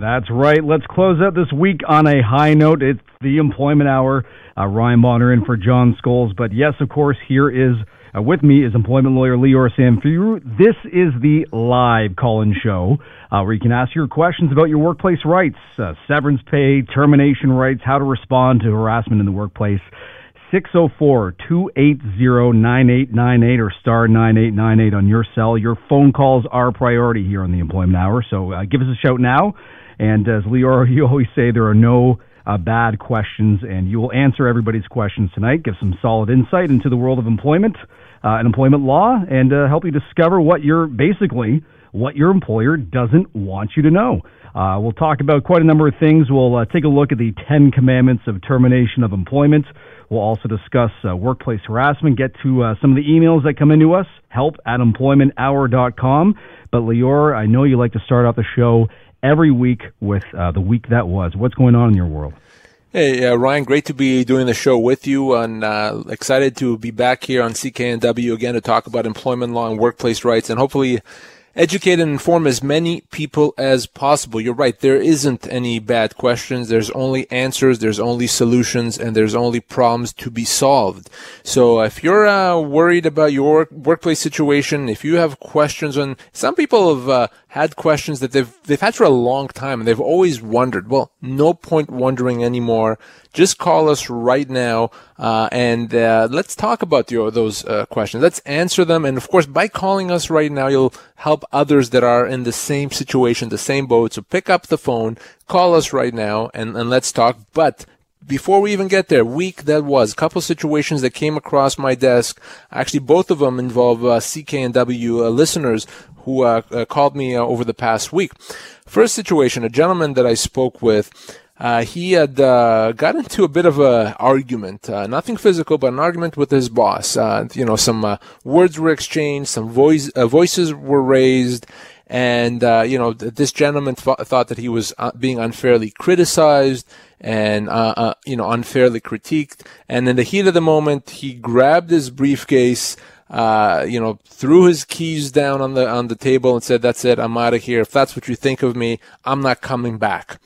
That's right. Let's close out this week on a high note. It's the Employment Hour. Ryan Bonner in for John Scholes. But yes, of course, here is with me is employment lawyer Lior Samfiru. This is the live call-in show where you can ask your questions about your workplace rights, severance pay, termination rights, how to respond to harassment in the workplace. 604-280-9898 or star 9898 on your cell. Your phone calls are a priority here on the Employment Hour, so give us a shout now. And as Lior, you always say, there are no bad questions, and you will answer everybody's questions tonight, give some solid insight into the world of employment and employment law, and help you discover what you're basically what your employer doesn't want you to know. We'll talk about quite a number of things. We'll take a look at the 10 commandments of termination of employment. We'll also discuss workplace harassment, get to some of the emails that come into us, help@employmenthour.com. But Lior, I know you like to start off the show every week with the week that was. What's going on in your world? Hey, Ryan, great to be doing the show with you, and excited to be back here on CKNW again to talk about employment law and workplace rights, and hopefully educate and inform as many people as possible. You're right. There isn't any bad questions. There's only answers. There's only solutions, and there's only problems to be solved. So if you're worried about your workplace situation, if you have questions on, some people have had questions that they've had for a long time, and they've always wondered. Well, no point wondering anymore. Just call us right now, and let's talk about those questions. Let's answer them. And, of course, by calling us right now, you'll help others that are in the same situation, the same boat. So pick up the phone, call us right now, and let's talk. But before we even get there, week that was, a couple situations that came across my desk. Actually, both of them involve CKNW listeners who called me over the past week. First situation, a gentleman that I spoke with, he had got into a bit of an argument, nothing physical, but an argument with his boss. Some words were exchanged, some voices were raised, and this gentleman thought that he was being unfairly criticized and unfairly critiqued. And in the heat of the moment, he grabbed his briefcase, threw his keys down on the table and said, "That's it, I'm out of here. If that's what you think of me, I'm not coming back."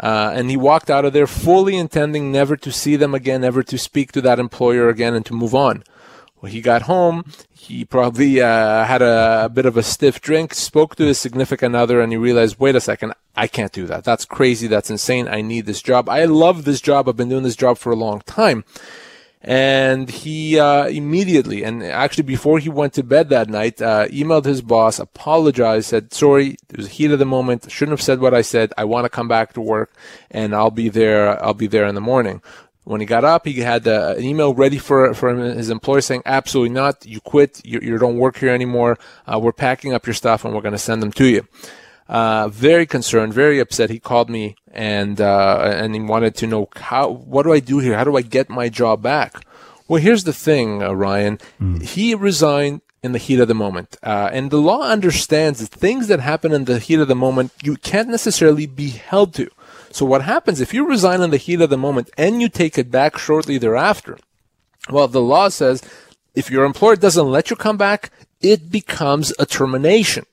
And he walked out of there fully intending never to see them again, never to speak to that employer again, and to move on. Well, he got home. He probably had a bit of a stiff drink, spoke to his significant other, and he realized, wait a second, I can't do that. That's crazy. That's insane. I need this job. I love this job. I've been doing this job for a long time. And he immediately, and actually before he went to bed that night, emailed his boss, apologized, said, sorry, it was the heat of the moment, shouldn't have said what I said, I want to come back to work, and I'll be there in the morning. When he got up, he had an email ready for his employer saying, absolutely not, you quit, you don't work here anymore, we're packing up your stuff and we're going to send them to you. Very concerned, very upset. He called me and he wanted to know what do I do here? How do I get my job back? Well, here's the thing, Ryan. He resigned in the heat of the moment. And the law understands that things that happen in the heat of the moment, you can't necessarily be held to. So what happens if you resign in the heat of the moment and you take it back shortly thereafter? Well, the law says if your employer doesn't let you come back, it becomes a termination.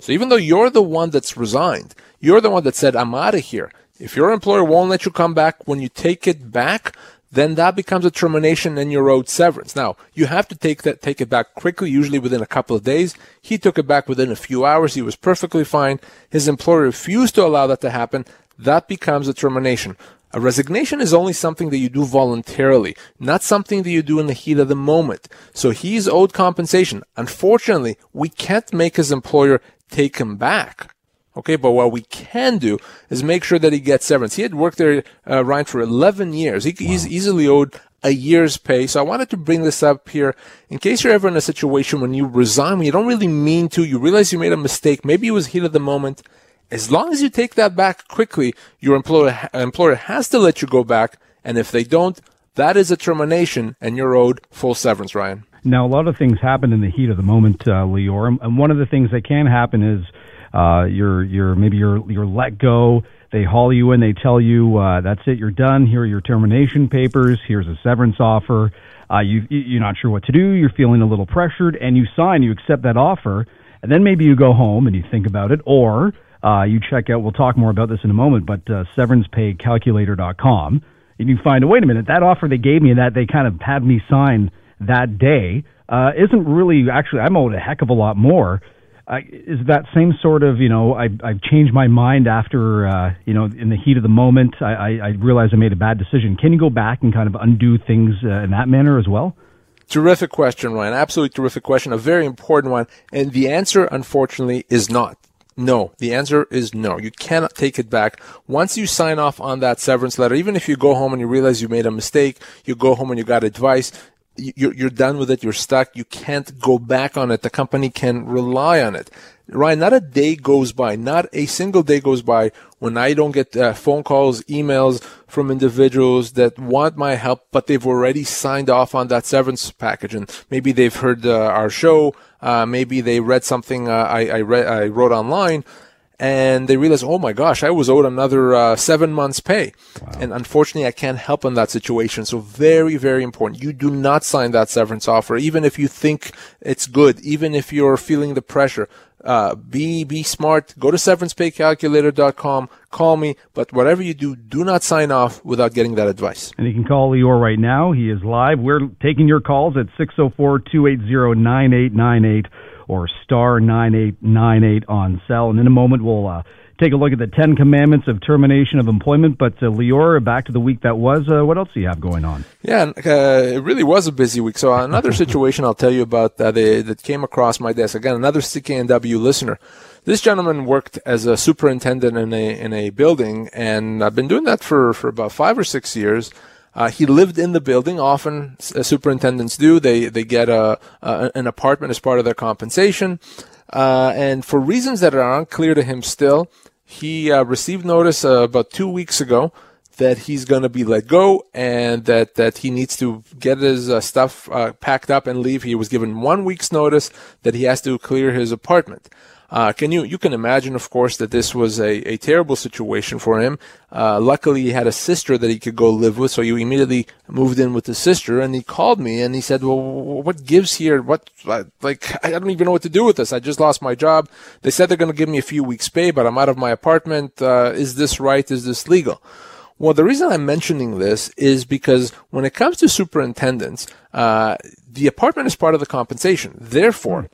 So even though you're the one that's resigned, you're the one that said, I'm out of here. If your employer won't let you come back when you take it back, then that becomes a termination and you're owed severance. Now, you have to take it back quickly, usually within a couple of days. He took it back within a few hours. He was perfectly fine. His employer refused to allow that to happen. That becomes a termination. A resignation is only something that you do voluntarily, not something that you do in the heat of the moment. So he's owed compensation. Unfortunately, we can't make his employer take him back. Okay, but what we can do is make sure that he gets severance. He had worked there, Ryan, for 11 years. He's easily owed a year's pay. So I wanted to bring this up here in case you're ever in a situation when you resign, when you don't really mean to, you realize you made a mistake, maybe it was heat of the moment. As long as you take that back quickly, your employer has to let you go back. And if they don't, that is a termination and you're owed full severance, Ryan. Now, a lot of things happen in the heat of the moment, Lior. And one of the things that can happen is you're let go. They haul you in. They tell you, that's it, you're done. Here are your termination papers. Here's a severance offer. You're not sure what to do. You're feeling a little pressured. And you accept that offer. And then maybe you go home and you think about it. Or you check out, we'll talk more about this in a moment, but severancepaycalculator.com. And you find, wait a minute, that offer they gave me that they kind of had me sign that day isn't really, actually, I'm owed a heck of a lot more. Is that same sort of, you know, I've changed my mind after, you know, in the heat of the moment, I realized I made a bad decision. Can you go back and kind of undo things in that manner as well? Terrific question, Ryan. Absolutely terrific question. A very important one. And the answer, unfortunately, is not. No, the answer is no. You cannot take it back. Once you sign off on that severance letter, even if you go home and you realize you made a mistake, you go home and you got advice, you're done with it, you're stuck, you can't go back on it. The company can rely on it. Ryan, not a day goes by, not a single day goes by when I don't get phone calls, emails from individuals that want my help, but they've already signed off on that severance package. And maybe they've heard our show, maybe they read something I wrote online, and they realize, oh my gosh, I was owed another 7 months' pay. Wow. And unfortunately, I can't help in that situation. So very, very important. You do not sign that severance offer, even if you think it's good, even if you're feeling the pressure. Be smart. Go to severancepaycalculator.com. Call me. But whatever you do, do not sign off without getting that advice. And you can call Lior right now. He is live. We're taking your calls at 604-280-9898. Or star 9898 on cell. And in a moment, we'll take a look at the 10 Commandments of Termination of Employment. But Lior, back to the week that was. What else do you have going on? Yeah, it really was a busy week. So another situation I'll tell you about that came across my desk. Again, another CKNW listener. This gentleman worked as a superintendent in a building, and I've been doing that for about 5 or 6 years. He lived in the building. Often superintendents do. They get an apartment as part of their compensation. And for reasons that are unclear to him still, he received notice about 2 weeks ago that he's going to be let go and that he needs to get his stuff packed up and leave. He was given 1 week's notice that he has to clear his apartment. You can imagine, of course, that this was a terrible situation for him. Luckily, he had a sister that he could go live with, so he immediately moved in with his sister, and he called me, and he said, well, what gives here? I don't even know what to do with this. I just lost my job. They said they're going to give me a few weeks' pay, but I'm out of my apartment. Is this right? Is this legal? Well, the reason I'm mentioning this is because when it comes to superintendents, the apartment is part of the compensation. Therefore,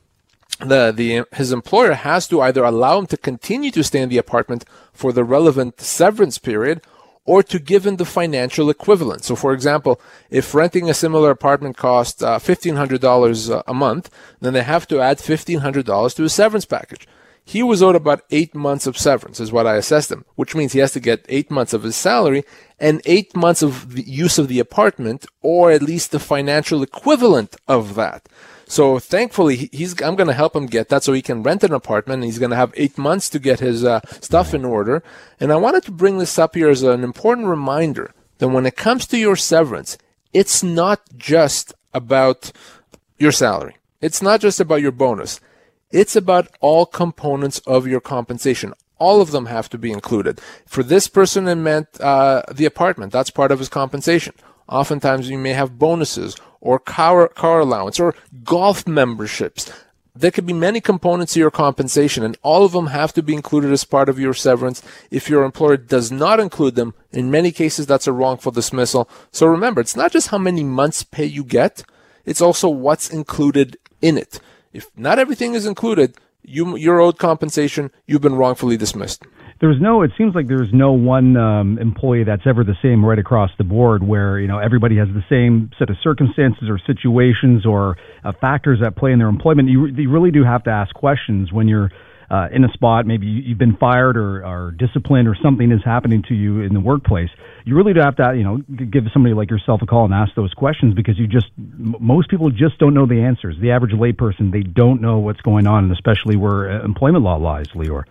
his employer has to either allow him to continue to stay in the apartment for the relevant severance period or to give him the financial equivalent. So, for example, if renting a similar apartment costs $1,500 a month, then they have to add $1,500 to his severance package. He was owed about 8 months of severance is what I assessed him, which means he has to get 8 months of his salary and 8 months of the use of the apartment or at least the financial equivalent of that. So thankfully, I'm going to help him get that so he can rent an apartment, and he's going to have 8 months to get his stuff in order. And I wanted to bring this up here as an important reminder that when it comes to your severance, it's not just about your salary. It's not just about your bonus. It's about all components of your compensation. All of them have to be included. For this person, it meant the apartment. That's part of his compensation. Oftentimes, you may have bonuses or car allowance or golf memberships. There could be many components to your compensation, and all of them have to be included as part of your severance. If your employer does not include them, in many cases, that's a wrongful dismissal. So remember, it's not just how many months' pay you get. It's also what's included in it. If not everything is included, you're owed compensation. You've been wrongfully dismissed. It seems like there's no one employee that's ever the same right across the board where, you know, everybody has the same set of circumstances or situations or factors at play in their employment. You really do have to ask questions when you're in a spot. Maybe you've been fired or disciplined or something is happening to you in the workplace. You really do have to, you know, give somebody like yourself a call and ask those questions because most people just don't know the answers. The average layperson, they don't know what's going on, and especially where employment law lies, Lior.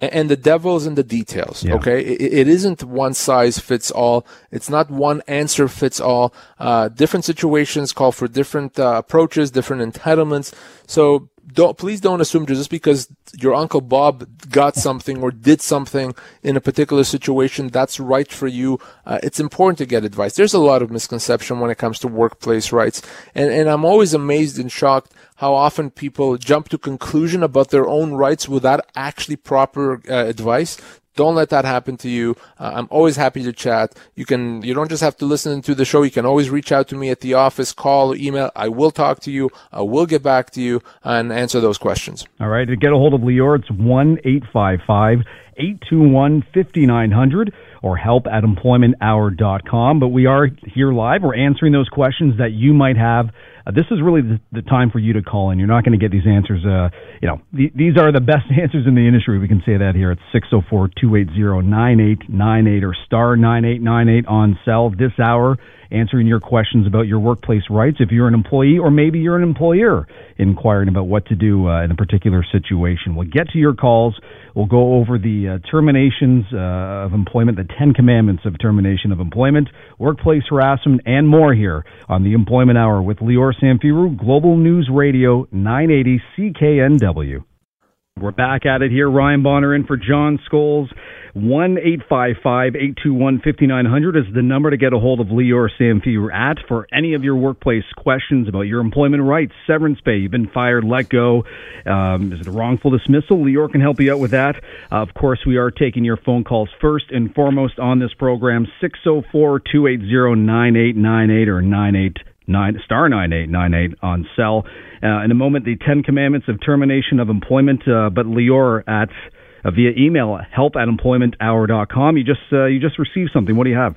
And the devil's in the details, yeah. Okay? It isn't one size fits all. It's not one answer fits all. Different situations call for different approaches, different entitlements. So please don't assume just because your Uncle Bob got something or did something in a particular situation, that's right for you. It's important to get advice. There's a lot of misconception when it comes to workplace rights. And I'm always amazed and shocked how often people jump to conclusion about their own rights without actually proper advice. Don't let that happen to you. I'm always happy to chat. You don't just have to listen to the show. You can always reach out to me at the office, call or email. I will talk to you. I will get back to you and answer those questions. All right. To get a hold of Lior, it's 1-855-821-5900 or help at employmenthour.com. But we are here live. We're answering those questions that you might have. This is really the time for you to call in. You're not going to get these answers. These are the best answers in the industry. We can say that here at 604-280-9898 or star 9898 on cell this hour, answering your questions about your workplace rights. If you're an employee or maybe you're an employer inquiring about what to do in a particular situation, we'll get to your calls. We'll go over the terminations of employment, the 10 commandments of termination of employment, workplace harassment, and more here on the Employment Hour with Lior Samfiru, Global News Radio 980 CKNW. We're back at it here. Ryan Bonner in for John Scholes. 1-855-821-5900 is the number to get a hold of Lior Samfiru at for any of your workplace questions about your employment rights, severance pay, you've been fired, let go. Is it a wrongful dismissal? Lior can help you out with that. Of course, we are taking your phone calls first and foremost on this program, 604-280-9898 or 9899 star 9898 on cell. In a moment, the 10 commandments of termination of employment, but Lior at... via email, help at employmenthour.com. You just received something. What do you have?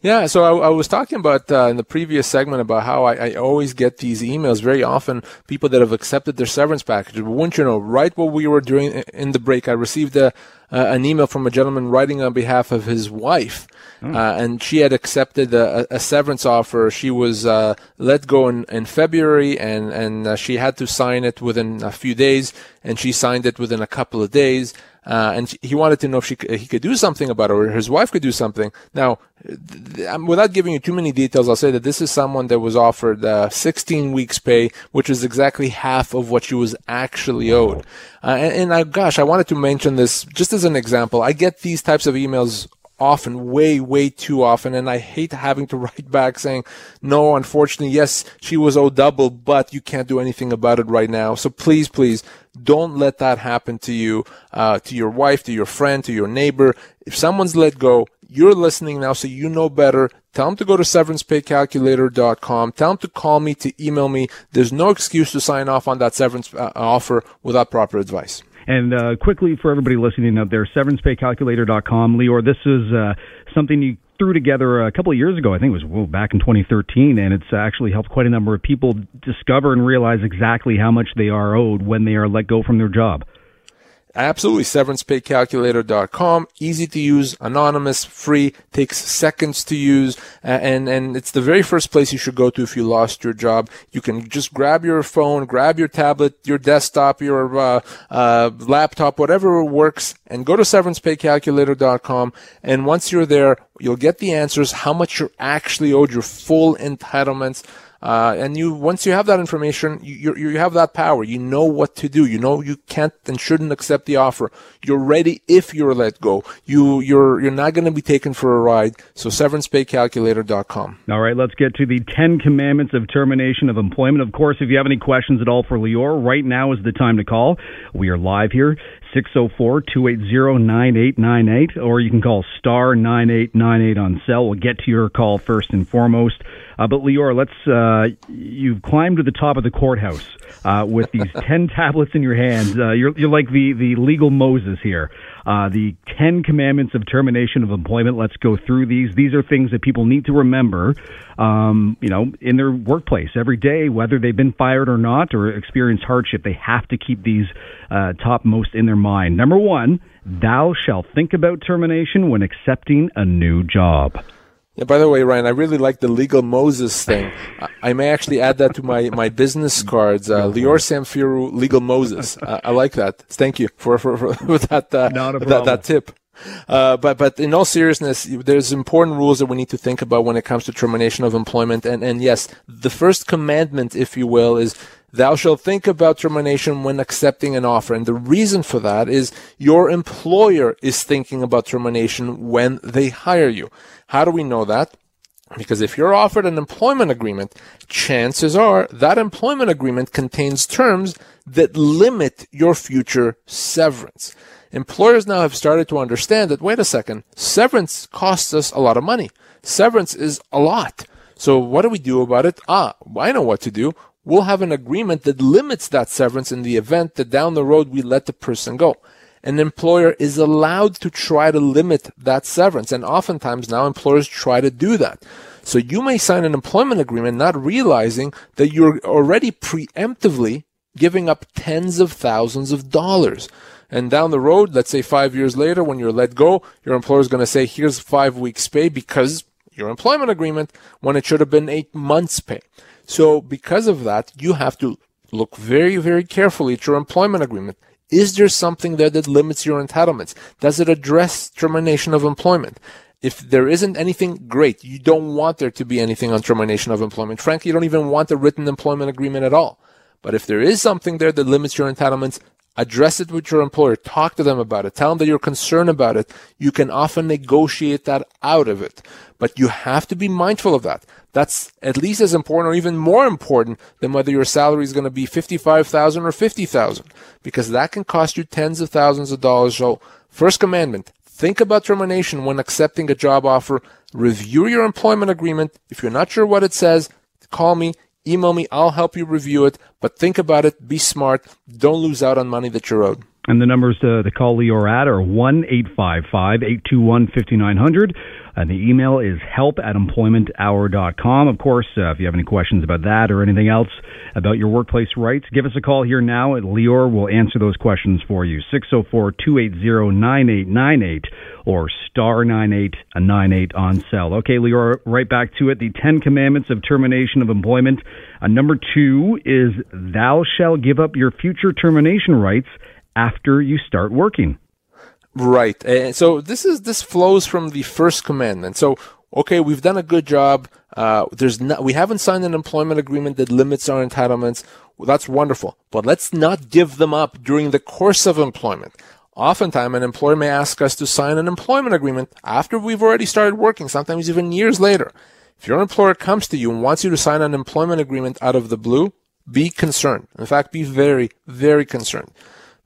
Yeah, so I was talking about in the previous segment about how I always get these emails very often, people that have accepted their severance package. But wouldn't you know, right what we were doing in the break, I received an email from a gentleman writing on behalf of his wife, and she had accepted a severance offer. She was let go in February, and she had to sign it within a few days, and she signed it within a couple of days. And he wanted to know if he could do something about it, or his wife could do something. Now, without giving you too many details, I'll say that this is someone that was offered 16 weeks pay, which is exactly half of what she was actually owed. I wanted to mention this just as an example. I get these types of emails often, way, way too often, and I hate having to write back saying, no, unfortunately, yes, she was owed double, but you can't do anything about it right now. So please, don't let that happen to you, to your wife, to your friend, to your neighbor. If someone's let go, you're listening now, so you know better. Tell them to go to severancepaycalculator.com. Tell them to call me, to email me. There's no excuse to sign off on that severance offer without proper advice. And quickly, for everybody listening out there, severancepaycalculator.com. Lior, this is something you threw together a couple of years ago. I think it was back in 2013, and it's actually helped quite a number of people discover and realize exactly how much they are owed when they are let go from their job. Absolutely. Severancepaycalculator.com. Easy to use, anonymous, free, takes seconds to use, and it's the very first place you should go to if you lost your job. You can just grab your phone, grab your tablet, your desktop, your laptop, whatever works, and go to severancepaycalculator.com, and once you're there, you'll get the answers, how much you're actually owed, your full entitlements. Once you have that information, you have that power. You know what to do. You know you can't and shouldn't accept the offer. You're ready if you're let go. You're not going to be taken for a ride. So severancepaycalculator.com. All right, let's get to the 10 commandments of termination of employment. Of course, if you have any questions at all for Lior, right now is the time to call. We are live here, 604-280-9898, or you can call star 9898 on cell. We'll get to your call first and foremost. But Lior, you've climbed to the top of the courthouse with these 10 tablets in your hands. You're like the legal Moses here. The 10 commandments of termination of employment. Let's go through these. These are things that people need to remember, in their workplace every day, whether they've been fired or not or experienced hardship. They have to keep these topmost in their mind. Number one, thou shalt think about termination when accepting a new job. Yeah, by the way, Ryan, I really like the legal Moses thing. I may actually add that to my business cards. Lior Samfiru, legal Moses. I like that. Thank you for that, that tip. But in all seriousness, there's important rules that we need to think about when it comes to termination of employment. And yes, the first commandment, if you will, is thou shalt think about termination when accepting an offer. And the reason for that is your employer is thinking about termination when they hire you. How do we know that? Because if you're offered an employment agreement, chances are that employment agreement contains terms that limit your future severance. Employers now have started to understand that, wait a second, severance costs us a lot of money. Severance is a lot. So what do we do about it? I know what to do. We'll have an agreement that limits that severance in the event that down the road we let the person go. An employer is allowed to try to limit that severance, and oftentimes now employers try to do that. So you may sign an employment agreement not realizing that you're already preemptively giving up tens of thousands of dollars. And down the road, let's say 5 years later, when you're let go, your employer is going to say, here's 5 weeks pay because your employment agreement, when it should have been 8 months pay. So because of that, you have to look very, very carefully at your employment agreement. Is there something there that limits your entitlements? Does it address termination of employment? If there isn't anything, great. You don't want there to be anything on termination of employment. Frankly, you don't even want a written employment agreement at all. But if there is something there that limits your entitlements, address it with your employer. Talk to them about it. Tell them that you're concerned about it. You can often negotiate that out of it. But you have to be mindful of that. That's at least as important or even more important than whether your salary is going to be $55,000 or $50,000, because that can cost you tens of thousands of dollars. So first commandment, think about termination when accepting a job offer. Review your employment agreement. If you're not sure what it says, call me. Email me. I'll help you review it. But think about it. Be smart. Don't lose out on money that you're owed. And the numbers to call Lior at are 1-855-821-5900. And the email is help@employmenthour.com. Of course, if you have any questions about that or anything else about your workplace rights, give us a call here now. And Lior will answer those questions for you. 604-280-9898 or *9898 on cell. Okay, Lior, right back to it. The 10 Commandments of Termination of Employment. Number 2 is thou shalt give up your future termination rights after you start working. Right. And so this flows from the first commandment. So, okay, we've done a good job. We haven't signed an employment agreement that limits our entitlements. Well, that's wonderful. But let's not give them up during the course of employment. Oftentimes, an employer may ask us to sign an employment agreement after we've already started working, sometimes even years later. If your employer comes to you and wants you to sign an employment agreement out of the blue, be concerned. In fact, be very, very concerned,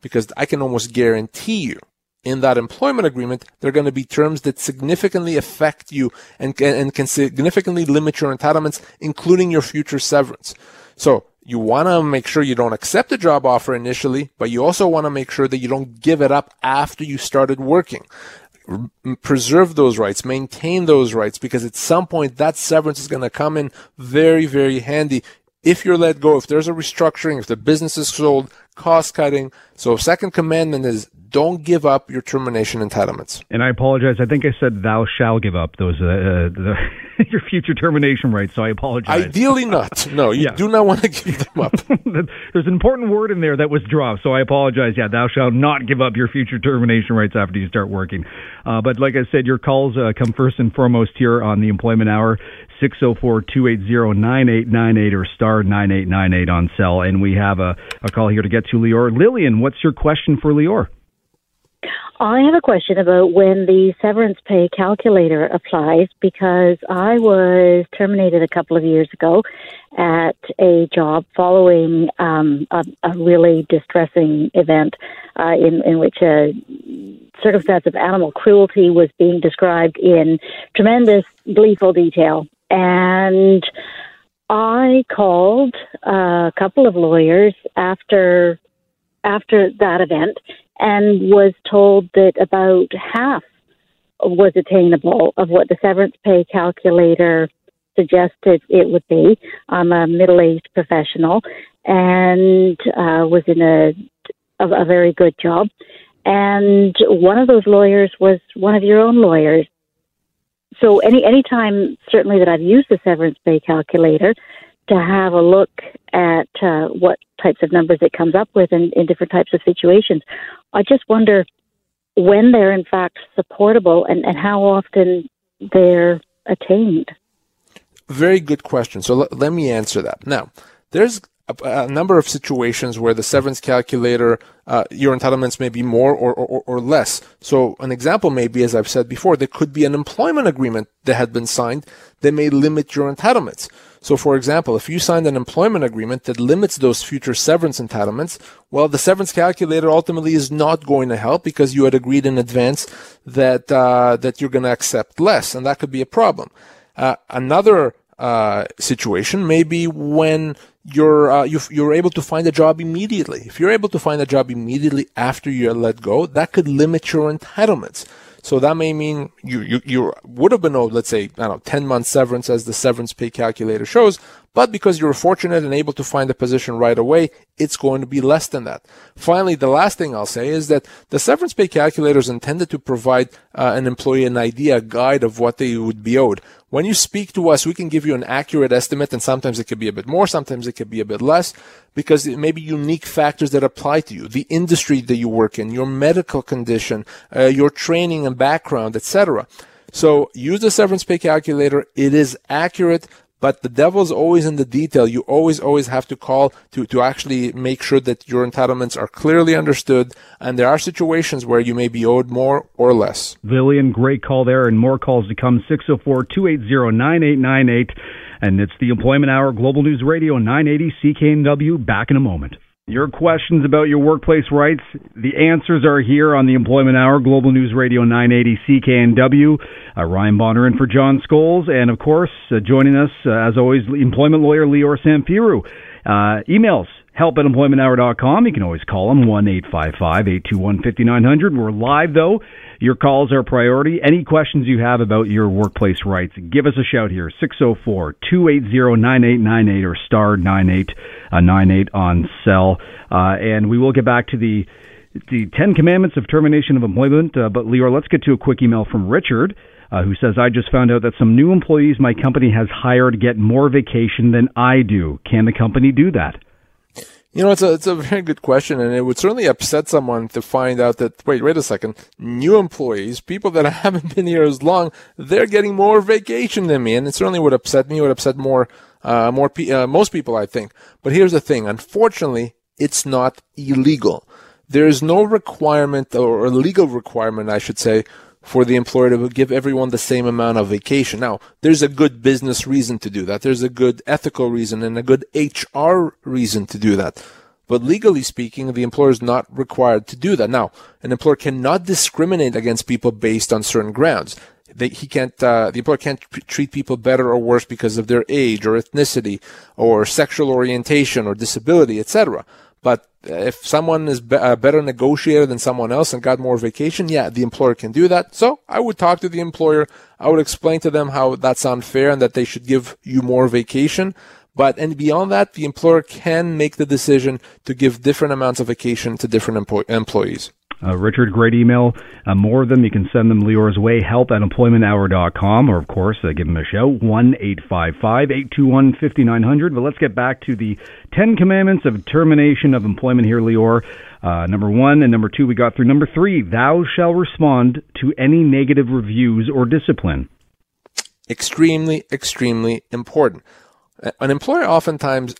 because I can almost guarantee you in that employment agreement, there are going to be terms that significantly affect you and can significantly limit your entitlements, including your future severance. So you want to make sure you don't accept a job offer initially, but you also want to make sure that you don't give it up after you started working. Preserve those rights, maintain those rights, because at some point that severance is going to come in very, very handy. If you're let go, if there's a restructuring, if the business is sold, cost cutting. So second commandment is don't give up your termination entitlements. And I apologize. I think I said thou shall give up those your future termination rights. So I apologize. Ideally not. No, you do not want to give them up. There's an important word in there that was dropped. So I apologize. Yeah, thou shalt not give up your future termination rights after you start working. But like I said, your calls come first and foremost here on the Employment Hour. 604-280-9898 or *9898 on cell. And we have a call here to get to Lior. Lillian, what's your question for Lior? I have a question about when the severance pay calculator applies, because I was terminated a couple of years ago at a job following a really distressing event in which a circumstance of animal cruelty was being described in tremendous, gleeful detail. And I called a couple of lawyers after that event and was told that about half was attainable of what the severance pay calculator suggested it would be. I'm a middle-aged professional and was in a very good job. And one of those lawyers was one of your own lawyers. So any time, certainly, that I've used the severance pay calculator to have a look at what types of numbers it comes up with in different types of situations, I just wonder when they're, in fact, supportable and how often they're attained. Very good question. So let me answer that. Now, there's a number of situations where the severance calculator, your entitlements may be more or less. So an example may be, as I've said before, there could be an employment agreement that had been signed that may limit your entitlements. So for example, if you signed an employment agreement that limits those future severance entitlements, well, the severance calculator ultimately is not going to help because you had agreed in advance that that you're going to accept less, and that could be a problem. Another situation may be when you're able to find a job immediately. If you're able to find a job immediately after you're let go, that could limit your entitlements. So that may mean you would have been owed, let's say, I don't know, 10 months severance as the severance pay calculator shows, but because you were fortunate and able to find a position right away, it's going to be less than that. Finally, the last thing I'll say is that the severance pay calculator is intended to provide an employee an idea, a guide of what they would be owed. When you speak to us, we can give you an accurate estimate, and sometimes it could be a bit more, sometimes it could be a bit less, because it may be unique factors that apply to you, the industry that you work in, your medical condition, your training and background, etc. So use the severance pay calculator. It is accurate, but the devil's always in the detail. You always have to call to actually make sure that your entitlements are clearly understood, and there are situations where you may be owed more or less. Lillian, great call there, and more calls to come, 604-280-9898. And it's the Employment Hour, Global News Radio, 980 CKNW. Back in a moment. Your questions about your workplace rights, the answers are here on the Employment Hour, Global News Radio 980 CKNW. Ryan Bonner in for John Scholes. And, of course, joining us, as always, employment lawyer Lior Samfiru. Emails, help@employmenthour.com. You can always call him, 1-855-821-5900. We're live, though. Your calls are priority. Any questions you have about your workplace rights, give us a shout here, 604-280-9898 or star 9898 on cell. And we will get back to the 10 Commandments of Termination of Employment. But, Lior, let's get to a quick email from Richard, who says, I just found out that some new employees my company has hired get more vacation than I do. Can the company do that? You know, it's a very good question, and it would certainly upset someone to find out that, wait a second, new employees, people that haven't been here as long, they're getting more vacation than me, and it certainly would upset me, would upset most people, I think. But here's the thing, unfortunately, it's not illegal. There is no requirement, or legal requirement, I should say, for the employer to give everyone the same amount of vacation. Now, there's a good business reason to do that. There's a good ethical reason and a good HR reason to do that. But legally speaking, the employer is not required to do that. Now, an employer cannot discriminate against people based on certain grounds. The employer can't treat people better or worse because of their age or ethnicity or sexual orientation or disability, etc. But if someone is a better negotiator than someone else and got more vacation, yeah, the employer can do that. So I would talk to the employer. I would explain to them how that's unfair and that they should give you more vacation. But and beyond that, the employer can make the decision to give different amounts of vacation to different employees. Richard, great email. More of them, you can send them Lior's way, help@employmenthour.com, or, of course, give them a shout, 1-855-821-5900. But let's get back to the 10 Commandments of Termination of Employment here, Lior. Number one and number two, we got through. Number three, thou shall respond to any negative reviews or discipline. Extremely, extremely important. An employer oftentimes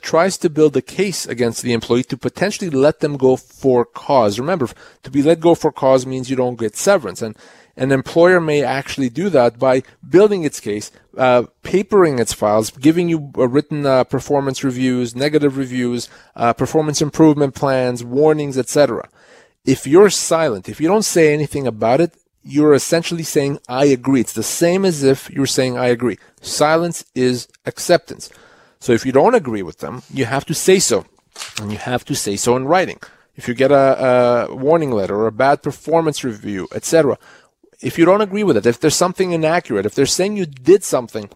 tries to build a case against the employee to potentially let them go for cause. Remember, to be let go for cause means you don't get severance. And an employer may actually do that by building its case, papering its files, giving you written performance reviews, negative reviews, performance improvement plans, warnings, etc. If you're silent, if you don't say anything about it, you're essentially saying, I agree. It's the same as if you're saying, I agree. Silence is acceptance. So if you don't agree with them, you have to say so. And you have to say so in writing. If you get a warning letter or a bad performance review, etc., if you don't agree with it, if there's something inaccurate, if they're saying you did something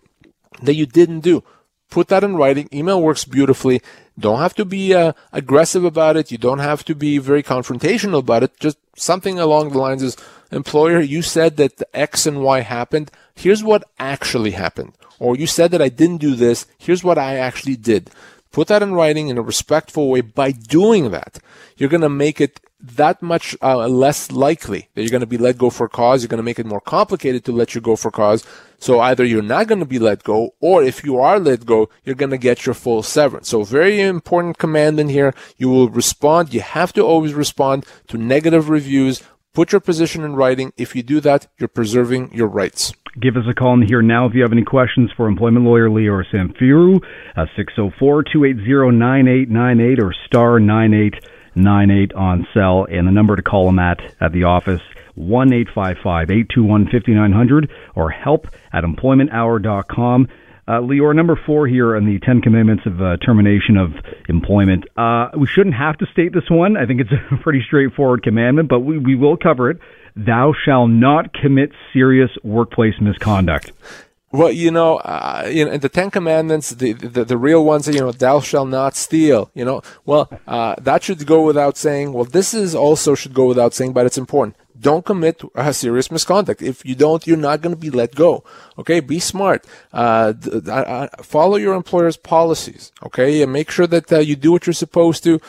that you didn't do, put that in writing. Email works beautifully. Don't have to be aggressive about it. You don't have to be very confrontational about it. Just something along the lines is, employer, you said that the X and Y happened. Here's what actually happened. Or you said that I didn't do this. Here's what I actually did. Put that in writing in a respectful way. By doing that, you're going to make it that much less likely that you're going to be let go for cause. You're going to make it more complicated to let you go for cause. So either you're not going to be let go, or if you are let go, you're going to get your full severance. So very important command in here. You will respond. You have to always respond to negative reviews. Put your position in writing. If you do that, you're preserving your rights. Give us a call in here now if you have any questions for employment lawyer Lior Samfiru, 604-280-9898 or star 9898 on cell, and the number to call him at the office, 1-855-821-5900 or help at employmenthour.com. Lior, number 4 here on the 10 Commandments of Termination of Employment. We shouldn't have to state this one. I think it's a pretty straightforward commandment, but we will cover it. Thou shalt not commit serious workplace misconduct. Well, the 10 Commandments, the real ones are, thou shalt not steal, that should go without saying. Well, this is also should go without saying, but it's important. Don't commit serious misconduct. If you don't, you're not going to be let go. Okay, be smart. Follow your employer's policies. Okay, and make sure that you do what you're supposed to.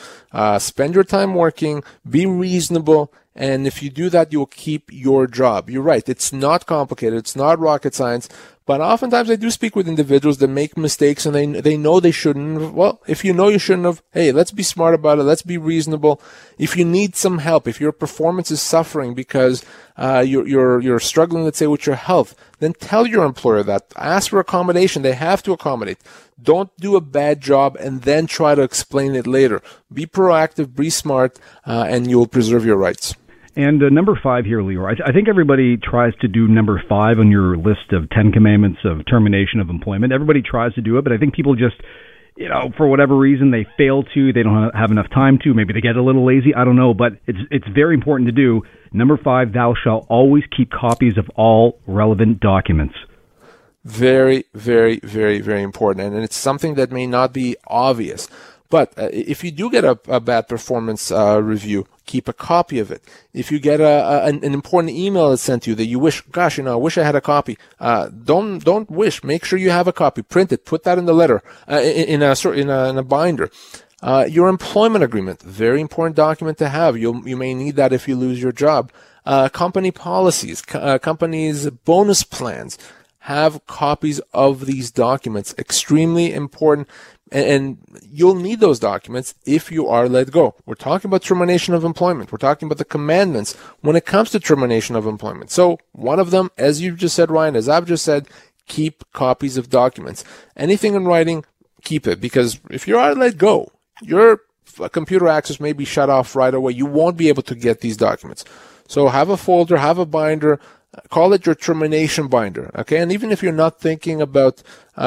Spend your time working. Be reasonable. And if you do that, you'll keep your job. You're right. It's not complicated. It's not rocket science. But oftentimes I do speak with individuals that make mistakes and they know they shouldn't have. Well, if you know you shouldn't have, hey, let's be smart about it. Let's be reasonable. If you need some help, if your performance is suffering because you're struggling, let's say, with your health, then tell your employer that. Ask for accommodation. They have to accommodate. Don't do a bad job and then try to explain it later. Be proactive, be smart, and you'll preserve your rights. And number 5 here, Lior. I think everybody tries to do number 5 on your list of 10 commandments of termination of employment. Everybody tries to do it, but I think people just, for whatever reason, they fail to. They don't have enough time to. Maybe they get a little lazy. I don't know, but it's very important to do. Number 5, thou shalt always keep copies of all relevant documents. Very, very, very, very important. And it's something that may not be obvious. But if you do get a bad performance review, keep a copy of it. If you get an important email that's sent to you that you wish, I wish I had a copy. Don't wish. Make sure you have a copy. Print it. Put that in the letter, in a binder. Your employment agreement, very important document to have. You may need that if you lose your job. Company policies, companies' bonus plans. Have copies of these documents. Extremely important. And you'll need those documents if you are let go. We're talking about termination of employment. We're talking about the commandments when it comes to termination of employment. So one of them, as you just said, Ryan, as I've just said, keep copies of documents. Anything in writing, keep it. Because if you are let go, your computer access may be shut off right away. You won't be able to get these documents. So have a folder, have a binder. Call it your termination binder, okay? And even if you're not thinking about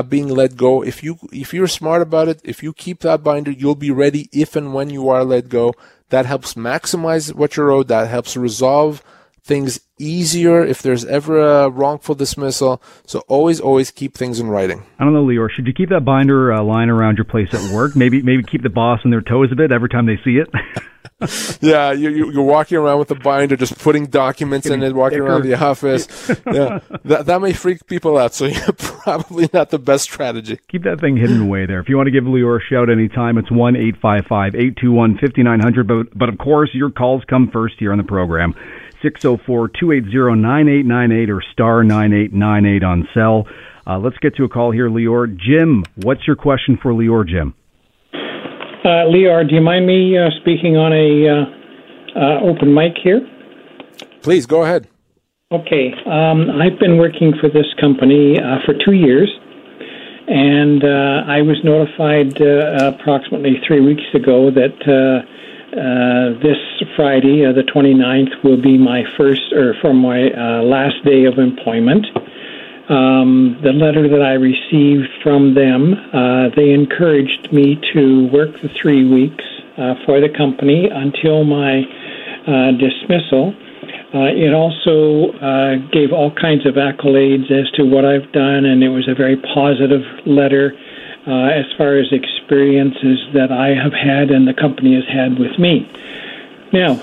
being let go, if you're smart about it, if you keep that binder, you'll be ready if and when you are let go. That helps maximize what you're owed. That helps resolve things easier if there's ever a wrongful dismissal. So always keep things in writing. I don't know, Lior, should you keep that binder lying around your place at work? Maybe keep the boss on their toes a bit every time they see it. Yeah, you're walking around with a binder, just putting documents in it, walking around the office. Yeah, that may freak people out, so you're probably not the best strategy. Keep that thing hidden away there. If you want to give Lior a shout anytime, it's 1-855-821-5900. But of course, your calls come first here on the program. 604-280-9898 or star 9898 on cell. Let's get to a call here, Lior. Jim, what's your question for Lior, Jim? Lior, do you mind me speaking on a open mic here? Please, go ahead. Okay. I've been working for this company for 2 years, and I was notified approximately 3 weeks ago that this Friday, the 29th, will be my last day of employment. The letter that I received from them, they encouraged me to work the 3 weeks for the company until my dismissal. It also gave all kinds of accolades as to what I've done, and it was a very positive letter as far as experiences that I have had and the company has had with me. Now,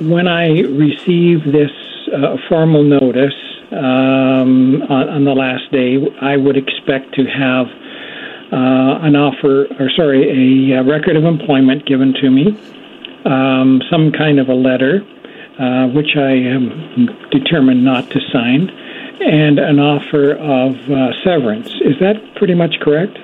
when I receive this formal notice, on the last day, I would expect to have a record of employment given to me, some kind of a letter, which I am determined not to sign, and an offer of severance. Is that pretty much correct?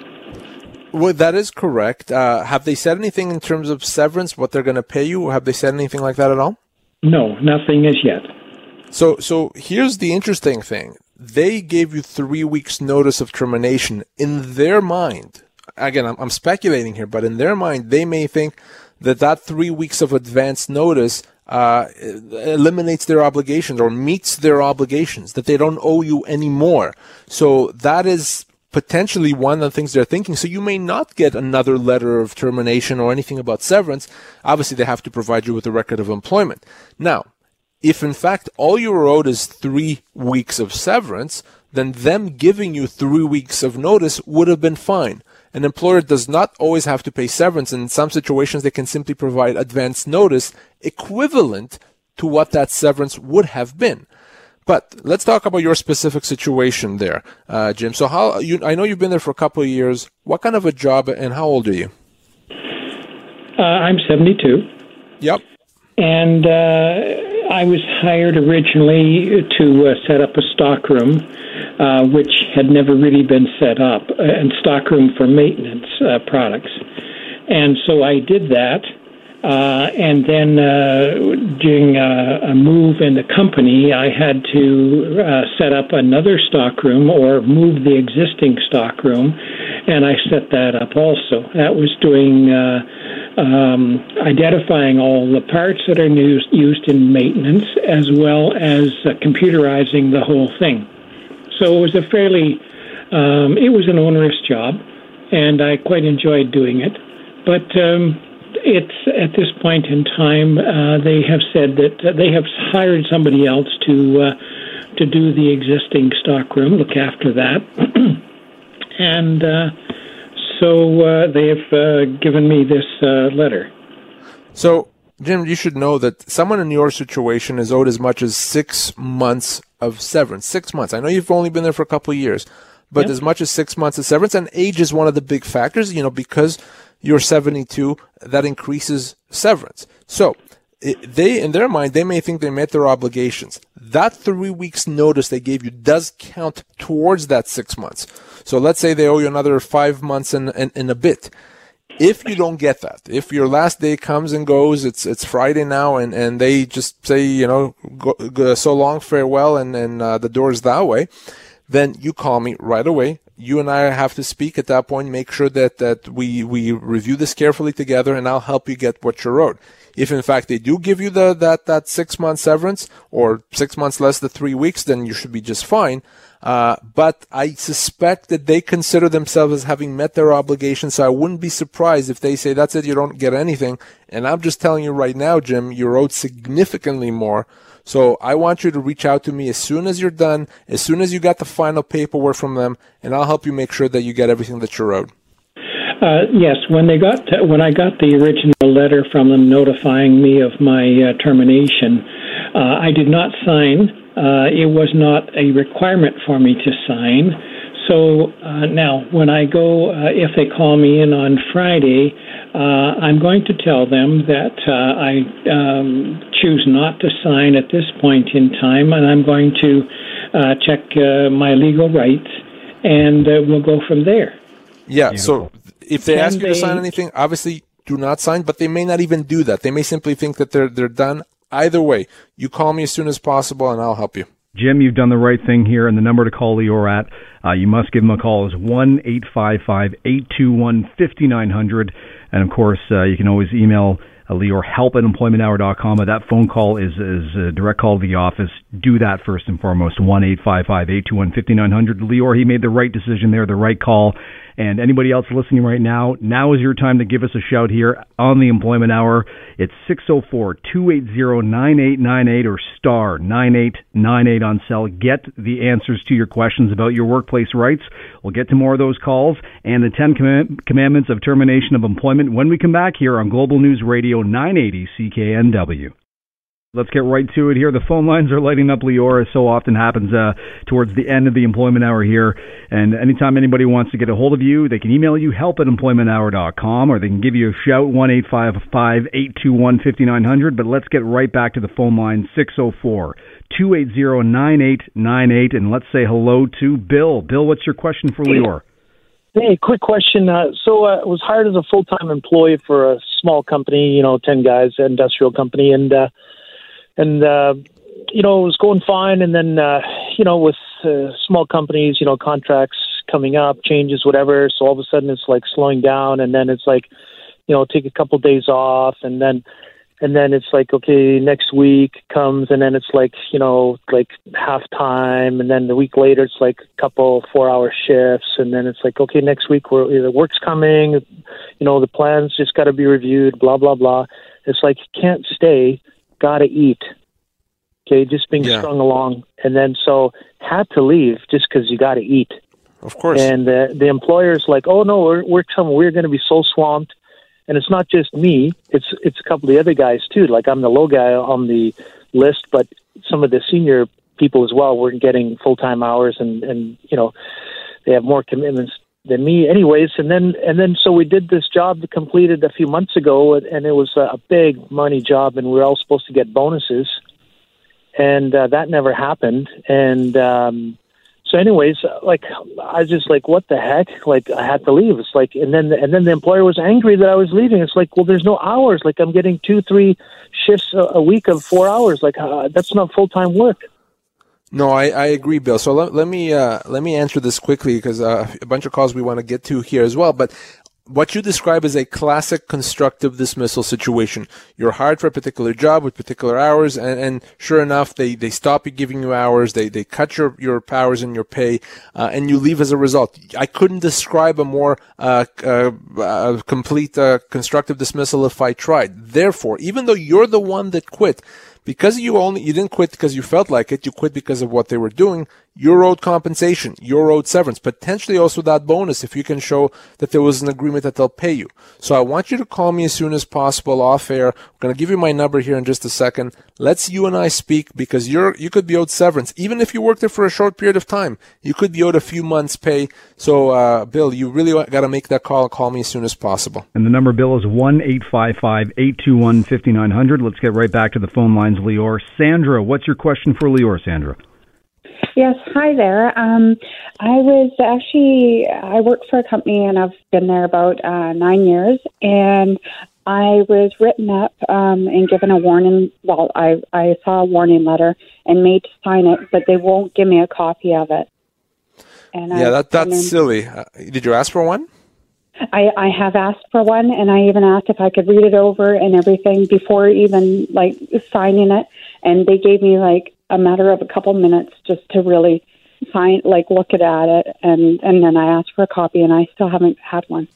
Well, that is correct. Have they said anything in terms of severance, what they're going to pay you, or have they said anything like that at all? No, nothing as yet. So here's the interesting thing. They gave you 3 weeks' notice of termination. In their mind, again, I'm speculating here, but in their mind, they may think that 3 weeks of advance notice eliminates their obligations or meets their obligations, that they don't owe you anymore. So that is potentially one of the things they're thinking. So you may not get another letter of termination or anything about severance. Obviously, they have to provide you with a record of employment. Now, if in fact all you're owed is 3 weeks of severance, then them giving you 3 weeks of notice would have been fine. An employer does not always have to pay severance, and in some situations they can simply provide advance notice equivalent to what that severance would have been. But let's talk about your specific situation there, Jim. So I know you've been there for a couple of years. What kind of a job, and how old are you? I'm 72. Yep. And I was hired originally to set up a stockroom, which had never really been set up, and stockroom for maintenance products. And so I did that. And then during a move in the company, I had to set up another stockroom or move the existing stockroom, and I set that up also. That was doing identifying all the parts that are used in maintenance, as well as computerizing the whole thing. So it was a fairly, it was an onerous job, and I quite enjoyed doing it. But it's at this point in time, they have said that they have hired somebody else to do the existing stockroom, look after that, and so they have given me this letter. So, Jim, you should know that someone in your situation is owed as much as 6 months of severance. 6 months. I know you've only been there for a couple of years, but yep, as much as 6 months of severance, and age is one of the big factors, you know, because you're 72, that increases severance. So they, in their mind, they may think they met their obligations. That 3 weeks notice they gave you does count towards that 6 months. So let's say they owe you another 5 months and a bit. If you don't get that, if your last day comes and goes, it's Friday now, and they just say, you know, go, so long, farewell, and the door's that way, then you call me right away. You and I have to speak at that point, make sure that we review this carefully together, and I'll help you get what you're owed. If, in fact, they do give you that 6 month severance, or 6 months less the 3 weeks, then you should be just fine. But I suspect that they consider themselves as having met their obligation, so I wouldn't be surprised if they say, that's it, you don't get anything. And I'm just telling you right now, Jim, you're owed significantly more. So I want you to reach out to me as soon as you're done, as soon as you got the final paperwork from them, and I'll help you make sure that you get everything that you're owed. Yes, when I got the original letter from them notifying me of my termination, I did not sign. It was not a requirement for me to sign. So now, when I go, if they call me in on Friday, I'm going to tell them that I choose not to sign at this point in time, and I'm going to check my legal rights, and we'll go from there. Yeah, beautiful. So if they ask you to sign anything, obviously do not sign, but they may not even do that. They may simply think that they're done. Either way, you call me as soon as possible, and I'll help you. Jim, you've done the right thing here, and the number to call Lior at, you must give him a call, is 1-855-821-5900. And, of course, you can always email Lior, help@employmenthour.com. That phone call is a direct call to the office. Do that first and foremost, 1-855-821-5900. Lior, he made the right decision there, the right call. And anybody else listening right now, now is your time to give us a shout here on the Employment Hour. It's 604-280-9898 or star 9898 on cell. Get the answers to your questions about your workplace rights. We'll get to more of those calls and the 10 commandments of termination of employment when we come back here on Global News Radio 980 CKNW. Let's get right to it here. The phone lines are lighting up, Lior, as so often happens towards the end of the employment hour here. And anytime anybody wants to get a hold of you, they can email you help@employmenthour.com, or they can give you a shout, 1-855-821-5900. But let's get right back to the phone line, 604-280-9898. And let's say hello to Bill. Bill, what's your question for Lior? Hey, quick question. So I was hired as a full-time employee for a small company, 10 guys, industrial company. And it was going fine. And then, with small companies, contracts coming up, changes, whatever. So all of a sudden it's like slowing down. And then it's like, take a couple days off. And then it's like, okay, next week comes. And then it's like, like half time. And then the week later, it's like a couple 4-hour shifts. And then it's like, okay, next week the work's coming. The plan's just got to be reviewed, blah, blah, blah. It's like, you can't stay. Got to eat. Okay, just being strung along. And then so had to leave just because you got to eat. Of course. And the employer's like, oh, no, we're going to be so swamped. And it's not just me. It's a couple of the other guys, too. Like, I'm the low guy on the list, but some of the senior people as well weren't getting full-time hours. And they have more commitments than me anyways. And then, so we did this job that completed a few months ago, and it was a big money job, and we were all supposed to get bonuses, and that never happened. And so anyways, like, I was just like, what the heck? Like, I had to leave. It's like, and then the employer was angry that I was leaving. It's like, well, there's no hours. Like, I'm getting 2-3 shifts a week of 4 hours. Like, that's not full-time work. No, I agree, Bill. So let me answer this quickly because a bunch of calls we want to get to here as well. But what you describe is a classic constructive dismissal situation. You're hired for a particular job with particular hours, and sure enough, they stop giving you hours, they cut your hours and your pay, and you leave as a result. I couldn't describe a more complete constructive dismissal if I tried. Therefore, even though you're the one that quit, because you didn't quit because you felt like it, you quit because of what they were doing, you're owed compensation, you're owed severance, potentially also that bonus if you can show that there was an agreement that they'll pay you. So I want you to call me as soon as possible off air. I'm going to give you my number here in just a second. Let's you and I speak because you could be owed severance. Even if you worked there for a short period of time, you could be owed a few months pay. So, Bill, you really got to make that call. Call me as soon as possible. And the number, Bill, is 1-855-821-5900. Let's get right back to the phone lines. Lior. Sandra, what's your question for Lior, Sandra? Yes, hi there. I work for a company, and I've been there about 9 years, and I was written up and given a warning. Well, I saw a warning letter and made to sign it, but they won't give me a copy of it. And that's silly. Did you ask for one? I have asked for one, and I even asked if I could read it over and everything before even, like, signing it. And they gave me, like, a matter of a couple minutes just to really sign, like, look at it. And then I asked for a copy, and I still haven't had one.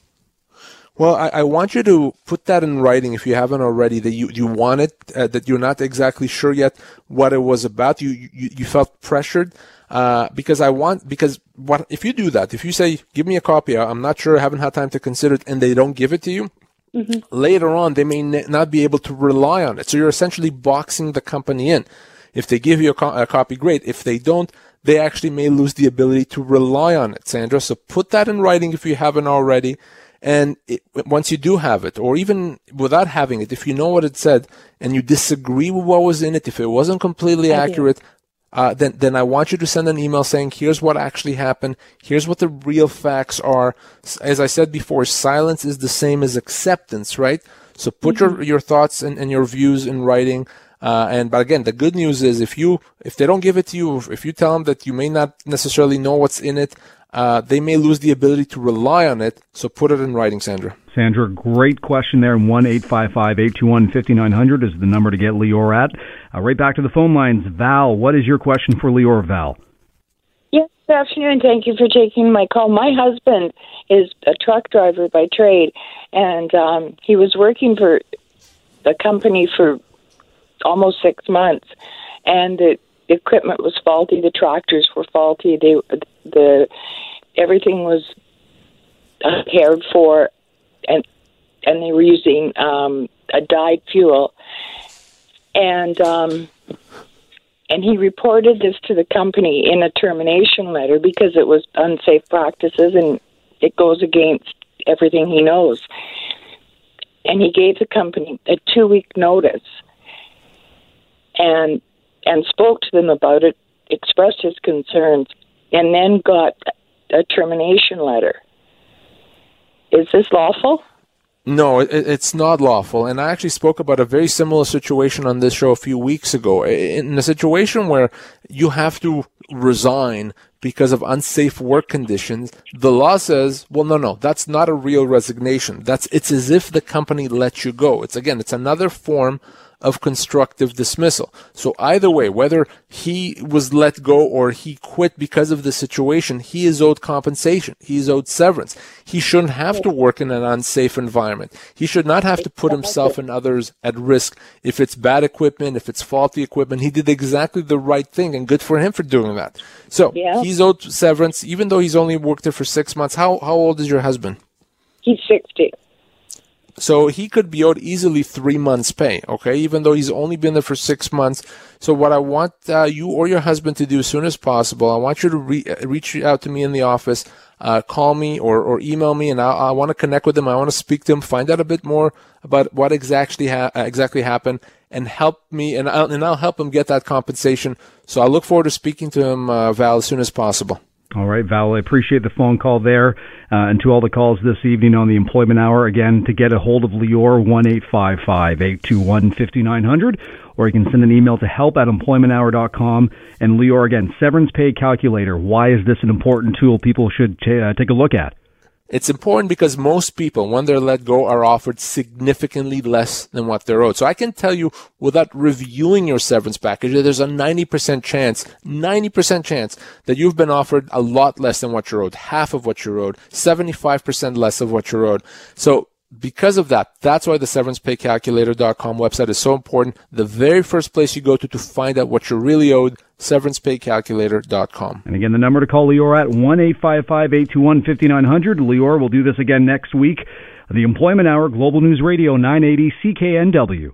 Well, I want you to put that in writing if you haven't already, that you want it, that you're not exactly sure yet what it was about. You felt pressured. If you do that, if you say, give me a copy, I'm not sure, I haven't had time to consider it, and they don't give it to you, mm-hmm. Later on, they may not be able to rely on it. So you're essentially boxing the company in. If they give you a copy, great. If they don't, they actually may lose the ability to rely on it, Sandra. So put that in writing if you haven't already. And once you do have it, or even without having it, if you know what it said and you disagree with what was in it, if it wasn't completely accurate, then I want you to send an email saying, here's what actually happened. Here's what the real facts are. As I said before, silence is the same as acceptance, right? So put mm-hmm. your thoughts and your views in writing. But again, the good news is if they don't give it to you, if you tell them that you may not necessarily know what's in it, they may lose the ability to rely on it. So put it in writing, Sandra. Sandra, great question there. 1-855-821-5900 is the number to get Lior at. Right back to the phone lines. Val, what is your question for Lior, Val? Yes, good afternoon. Thank you for taking my call. My husband is a truck driver by trade, and he was working for the company for almost 6 months, and the equipment was faulty. The tractors were faulty. Everything was uncared for, and they were using a dyed fuel. And he reported this to the company in a termination letter because it was unsafe practices and it goes against everything he knows. And he gave the company a 2-week notice and spoke to them about it, expressed his concerns, and then got a termination letter. Is this lawful? No, it's not lawful. And I actually spoke about a very similar situation on this show a few weeks ago. In a situation where you have to resign because of unsafe work conditions, the law says, well, no, that's not a real resignation. It's as if the company let you go. It's another form of constructive dismissal. So either way, whether he was let go or he quit because of the situation, he is owed compensation. He is owed severance. He shouldn't have to work in an unsafe environment. He should not have to put himself and others at risk if it's bad equipment, if it's faulty equipment. He did exactly the right thing, and good for him for doing that. So he's owed severance, even though he's only worked there for 6 months. How old is your husband? He's 60. So he could be owed easily 3 months' pay, okay, even though he's only been there for 6 months. So what I want you or your husband to do as soon as possible, I want you to reach out to me in the office, call me or email me, and I want to connect with him. I want to speak to him, find out a bit more about what exactly happened, and help me, and I'll help him get that compensation. So I look forward to speaking to him, Val, as soon as possible. All right, Val, I appreciate the phone call there. And to all the calls this evening on the Employment Hour, again, to get a hold of Lior, 1-855-821-5900, or you can send an email to help@employmenthour.com. And Lior, again, severance pay calculator. Why is this an important tool people should take a look at? It's important because most people, when they're let go, are offered significantly less than what they're owed. So I can tell you, without reviewing your severance package, that there's a 90% chance that you've been offered a lot less than what you're owed, half of what you're owed, 75% less of what you're owed. So because of that, that's why the severancepaycalculator.com website is so important. The very first place you go to find out what you're really owed, severancepaycalculator.com. And again, the number to call Lior at 1-855-821-5900. Lior will do this again next week. The Employment Hour, Global News Radio 980 CKNW.